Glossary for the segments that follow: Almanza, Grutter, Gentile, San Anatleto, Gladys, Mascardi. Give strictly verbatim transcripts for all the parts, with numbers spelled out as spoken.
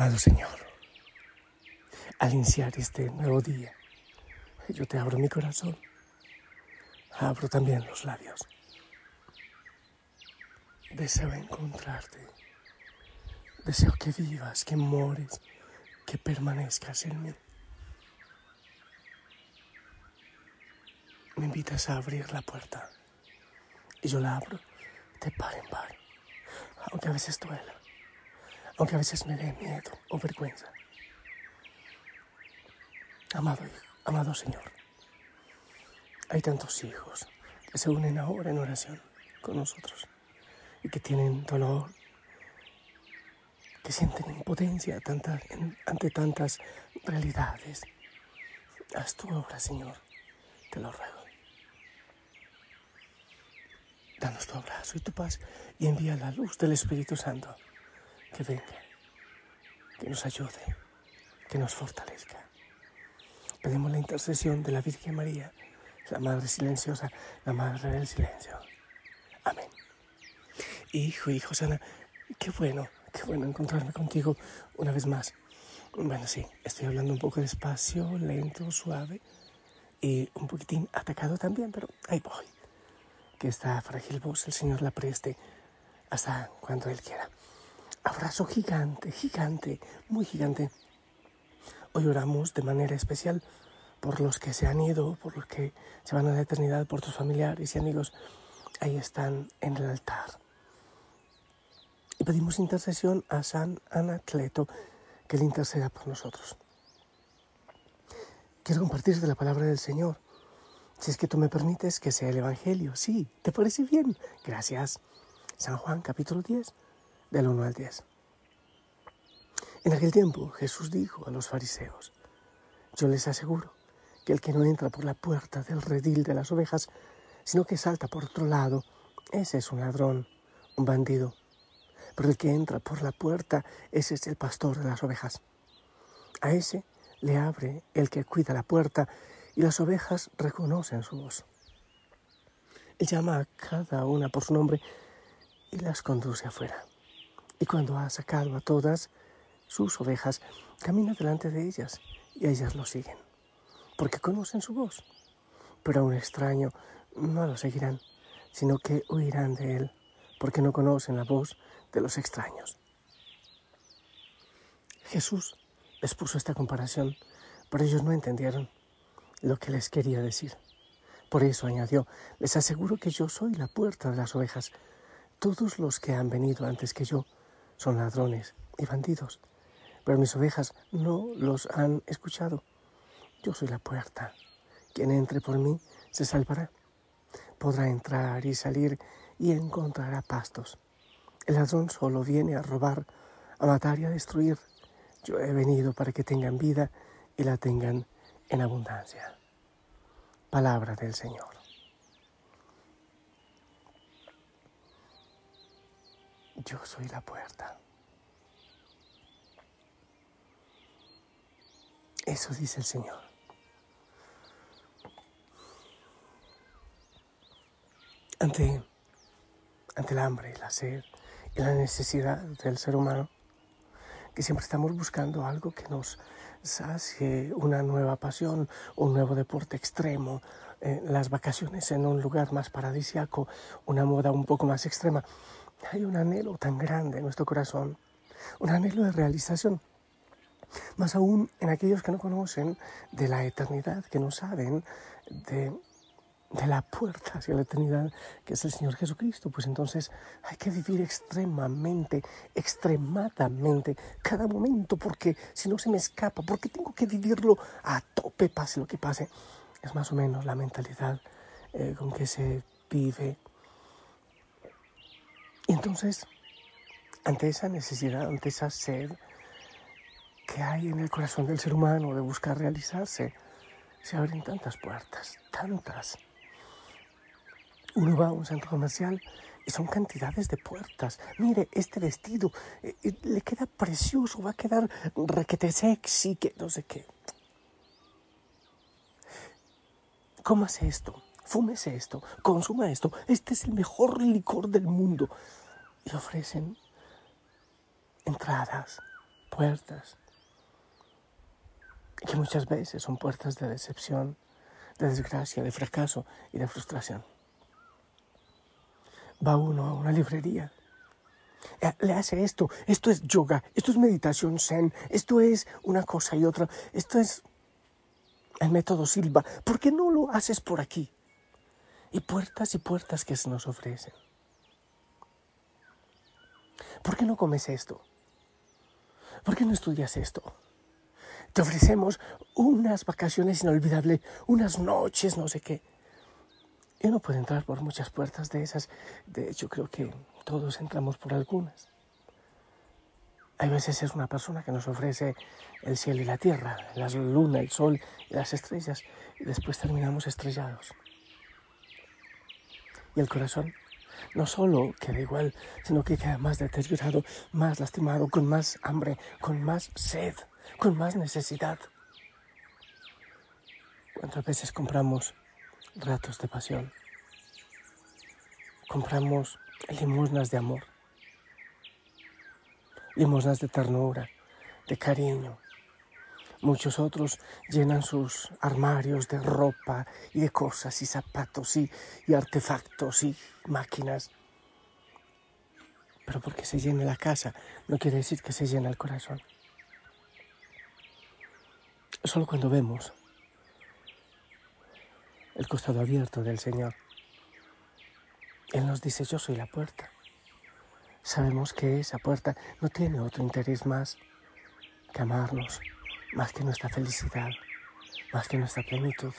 Amado Señor, al iniciar este nuevo día, yo te abro mi corazón, abro también los labios. Deseo encontrarte, deseo que vivas, que mores, que permanezcas en mí. Me invitas a abrir la puerta y yo la abro de par en par, aunque a veces duela, aunque a veces me dé miedo o vergüenza. Amado Hijo, amado Señor, hay tantos hijos que se unen ahora en oración con nosotros y que tienen dolor, que sienten impotencia tanta, en, ante tantas realidades. Haz tu obra, Señor, te lo ruego. Danos tu abrazo y tu paz y envía la luz del Espíritu Santo. Que venga, que nos ayude, que nos fortalezca. Pedimos la intercesión de la Virgen María, la Madre Silenciosa, la Madre del Silencio. Amén. Hijo, hijo sana, qué bueno, qué bueno encontrarme contigo una vez más. Bueno, sí, estoy hablando un poco despacio, lento, suave y un poquitín atacado también, pero ahí voy. Que esta frágil voz el Señor la preste hasta cuando Él quiera. Abrazo gigante, gigante, muy gigante. Hoy oramos de manera especial por los que se han ido, por los que se van a la eternidad, por tus familiares y amigos. Ahí están en el altar. Y pedimos intercesión a San Anatleto, que Él interceda por nosotros. Quiero compartirte la palabra del Señor. Si es que tú me permites que sea el Evangelio. Sí, ¿te parece bien? Gracias. San Juan, capítulo diez. Del uno al diez. En aquel tiempo Jesús dijo a los fariseos: yo les aseguro que el que no entra por la puerta del redil de las ovejas, sino que salta por otro lado, ese es un ladrón, un bandido. Pero el que entra por la puerta, ese es el pastor de las ovejas. A ese le abre el que cuida la puerta y las ovejas reconocen su voz. Él llama a cada una por su nombre y las conduce afuera. Y cuando ha sacado a todas sus ovejas, camina delante de ellas y ellas lo siguen, porque conocen su voz. Pero a un extraño no lo seguirán, sino que huirán de él, porque no conocen la voz de los extraños. Jesús les puso esta comparación, pero ellos no entendieron lo que les quería decir. Por eso añadió: les aseguro que yo soy la puerta de las ovejas. Todos los que han venido antes que yo son ladrones y bandidos, pero mis ovejas no los han escuchado. Yo soy la puerta. Quien entre por mí se salvará. Podrá entrar y salir y encontrará pastos. El ladrón solo viene a robar, a matar y a destruir. Yo he venido para que tengan vida y la tengan en abundancia. Palabra del Señor. Yo soy la puerta. Eso dice el Señor. Ante, ante el hambre, la sed y la necesidad del ser humano, que siempre estamos buscando algo que nos sacie, una nueva pasión, un nuevo deporte extremo, eh, las vacaciones en un lugar más paradisíaco, una moda un poco más extrema. Hay un anhelo tan grande en nuestro corazón, un anhelo de realización, más aún en aquellos que no conocen de la eternidad, que no saben de, de la puerta hacia la eternidad, que es el Señor Jesucristo. Pues entonces hay que vivir extremamente, extremadamente, cada momento, porque si no se me escapa, porque tengo que vivirlo a tope, pase lo que pase. Es más o menos la mentalidad eh, con que se vive. Y entonces, ante esa necesidad, ante esa sed que hay en el corazón del ser humano de buscar realizarse, se abren tantas puertas, tantas. Uno va a un centro comercial y son cantidades de puertas. Mire, este vestido eh, eh, le queda precioso, va a quedar requete sexy, que no sé qué. Cómase esto. Fúmese esto, consuma esto, este es el mejor licor del mundo. Y ofrecen entradas, puertas que muchas veces son puertas de decepción, de desgracia, de fracaso y de frustración. Va uno a una librería, le hace esto, esto es yoga, esto es meditación zen, esto es una cosa y otra, esto es el método Silva. ¿Por qué no lo haces por aquí? Y puertas y puertas que se nos ofrecen. ¿Por qué no comes esto? ¿Por qué no estudias esto? Te ofrecemos unas vacaciones inolvidables, unas noches, no sé qué. Y uno puede entrar por muchas puertas de esas. De hecho, creo que todos entramos por algunas. Hay veces es una persona que nos ofrece el cielo y la tierra, la luna, el sol y las estrellas. Y después terminamos estrellados. Y el corazón no solo queda igual, sino que queda más deteriorado, más lastimado, con más hambre, con más sed, con más necesidad. ¿Cuántas veces compramos ratos de pasión? Compramos limosnas de amor, limosnas de ternura, de cariño. Muchos otros llenan sus armarios de ropa y de cosas y zapatos y, y artefactos y máquinas. Pero porque se llene la casa no quiere decir que se llena el corazón. Solo cuando vemos el costado abierto del Señor, Él nos dice: yo soy la puerta. Sabemos que esa puerta no tiene otro interés más que amarnos, más que nuestra felicidad, más que nuestra plenitud.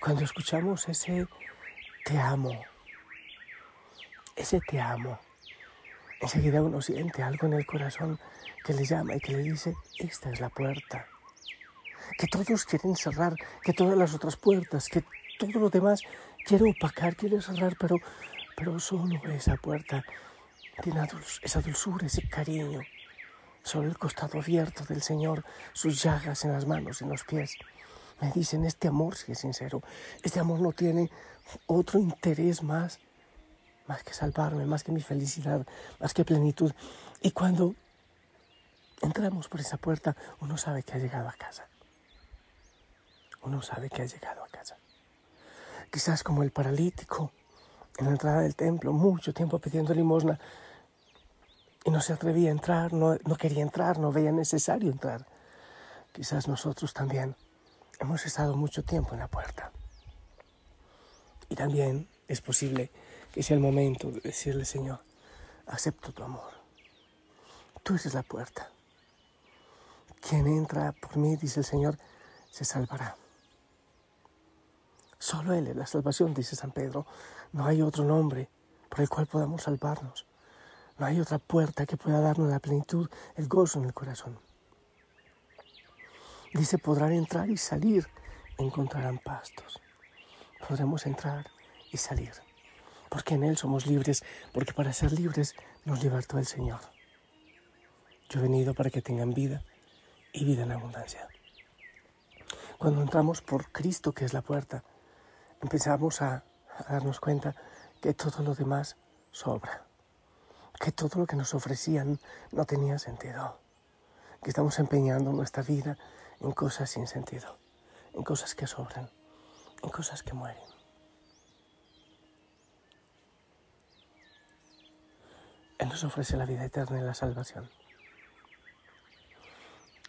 Cuando escuchamos ese te amo, ese te amo, enseguida uno siente algo en el corazón que le llama y que le dice: esta es la puerta. Que todos quieren cerrar, que todas las otras puertas, que todo lo demás quiere opacar, quiere cerrar, pero, pero solo esa puerta tiene esa dulzura, ese cariño. Solo el costado abierto del Señor, sus llagas en las manos y en los pies, me dicen: este amor sí es sincero, este amor no tiene otro interés más, más que salvarme, más que mi felicidad, más que plenitud. Y cuando entramos por esa puerta, uno sabe que ha llegado a casa. Uno sabe que ha llegado a casa. Quizás como el paralítico en la entrada del templo, mucho tiempo pidiendo limosna, y no se atrevía a entrar, no, no quería entrar, no veía necesario entrar. Quizás nosotros también hemos estado mucho tiempo en la puerta. Y también es posible que sea el momento de decirle: Señor, acepto tu amor. Tú eres la puerta. Quien entra por mí, dice el Señor, se salvará. Solo Él es la salvación, dice San Pedro. No hay otro nombre por el cual podamos salvarnos. No hay otra puerta que pueda darnos la plenitud, el gozo en el corazón. Dice: podrán entrar y salir, encontrarán pastos. Podremos entrar y salir, porque en Él somos libres, porque para ser libres nos libertó el Señor. Yo he venido para que tengan vida y vida en abundancia. Cuando entramos por Cristo, que es la puerta, empezamos a, a darnos cuenta que todo lo demás sobra. Que todo lo que nos ofrecían no tenía sentido, que estamos empeñando nuestra vida en cosas sin sentido, en cosas que sobran, en cosas que mueren. Él nos ofrece la vida eterna y la salvación.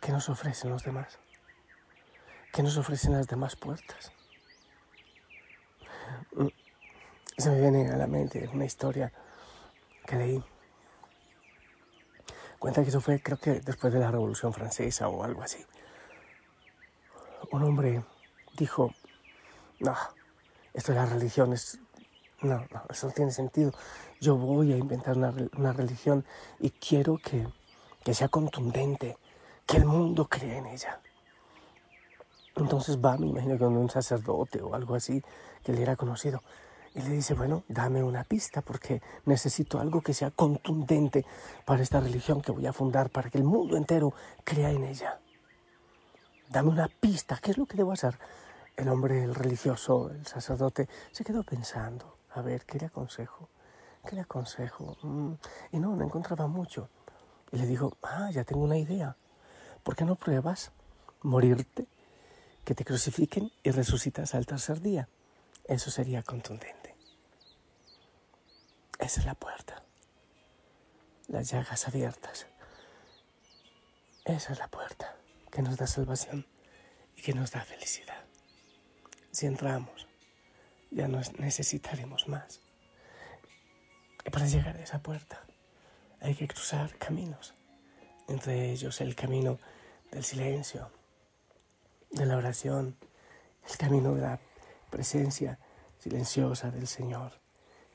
¿Qué nos ofrecen los demás? ¿Qué nos ofrecen las demás puertas? Se me viene a la mente una historia que leí. Cuenta que eso fue, creo que después de la Revolución Francesa o algo así. Un hombre dijo: no, esto de las religiones, no, no, eso no tiene sentido. Yo voy a inventar una, una religión y quiero que, que sea contundente, que el mundo cree en ella. Entonces va, me imagino que un sacerdote o algo así, que le era conocido. Y le dice: bueno, dame una pista, porque necesito algo que sea contundente para esta religión que voy a fundar, para que el mundo entero crea en ella. Dame una pista, ¿qué es lo que debo hacer? El hombre, el religioso, el sacerdote, se quedó pensando. A ver, ¿qué le aconsejo? ¿Qué le aconsejo? Y no, no encontraba mucho. Y le digo, ah, ya tengo una idea. ¿Por qué no pruebas morirte, que te crucifiquen y resucitas al tercer día? Eso sería contundente. Esa es la puerta. Las llagas abiertas. Esa es la puerta que nos da salvación y que nos da felicidad. Si entramos, ya no necesitaremos más. Y para llegar a esa puerta hay que cruzar caminos, entre ellos el camino del silencio, de la oración, el camino de la presencia silenciosa del Señor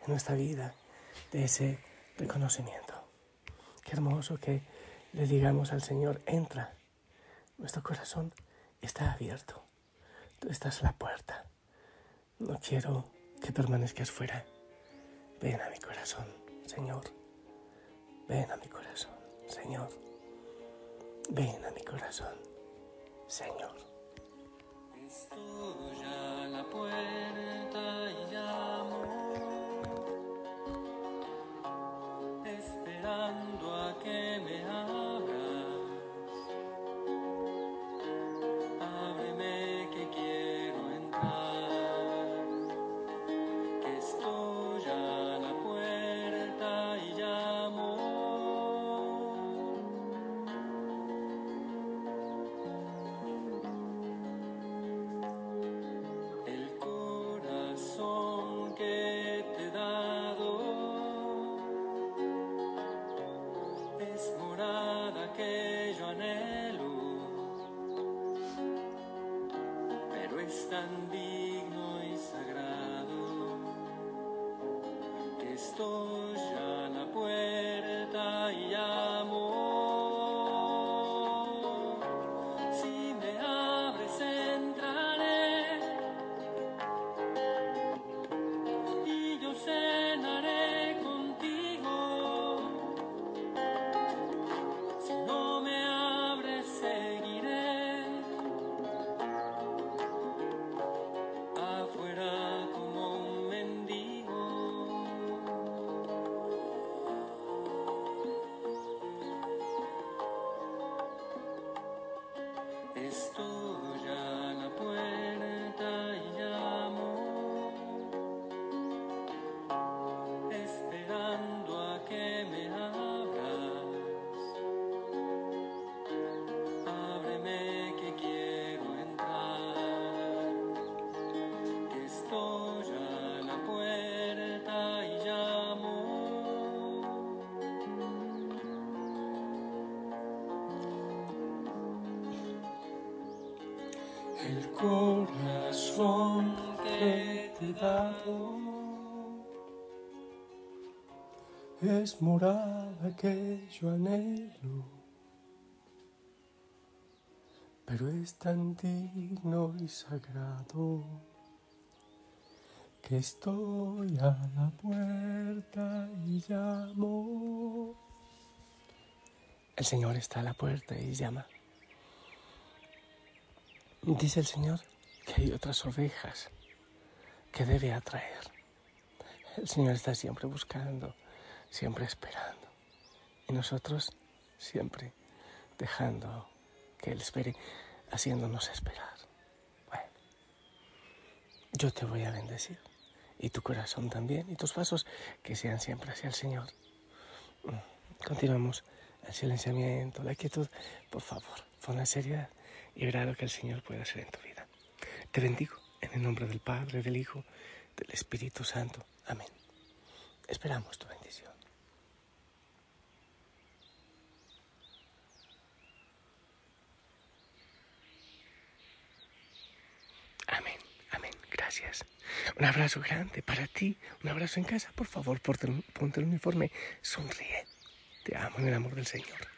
en nuestra vida, de ese reconocimiento. Qué hermoso que le digamos al Señor, entra, nuestro corazón está abierto, tú estás a la puerta, no quiero que permanezcas fuera, ven a mi corazón, Señor. Ven a mi corazón, Señor. Ven a mi corazón, Señor. Es tuya la puerta y llamo, esperando a que me abras. Ábreme que quiero entrar. Que es tuya la puerta y llamo. Tan digno y sagrado, que estoy a la puerta y llamo. Si me abres entraré y yo cenaré contigo. Si no me abres seguiré el corazón que te he dado, es morada que yo anhelo, pero es tan digno y sagrado, que estoy a la puerta y llamo. El Señor está a la puerta y llama. Dice el Señor que hay otras ovejas que debe atraer. El Señor está siempre buscando, siempre esperando. Y nosotros siempre dejando que Él espere, haciéndonos esperar. Bueno, yo te voy a bendecir. Y tu corazón también. Y tus pasos que sean siempre hacia el Señor. Continuamos el silenciamiento, la quietud. Por favor, pon la seriedad. Y verá lo que el Señor puede hacer en tu vida. Te bendigo en el nombre del Padre, del Hijo, del Espíritu Santo. Amén. Esperamos tu bendición. Amén, amén. Gracias. Un abrazo grande para ti. Un abrazo en casa. Por favor, ponte el uniforme. Sonríe. Te amo en el amor del Señor.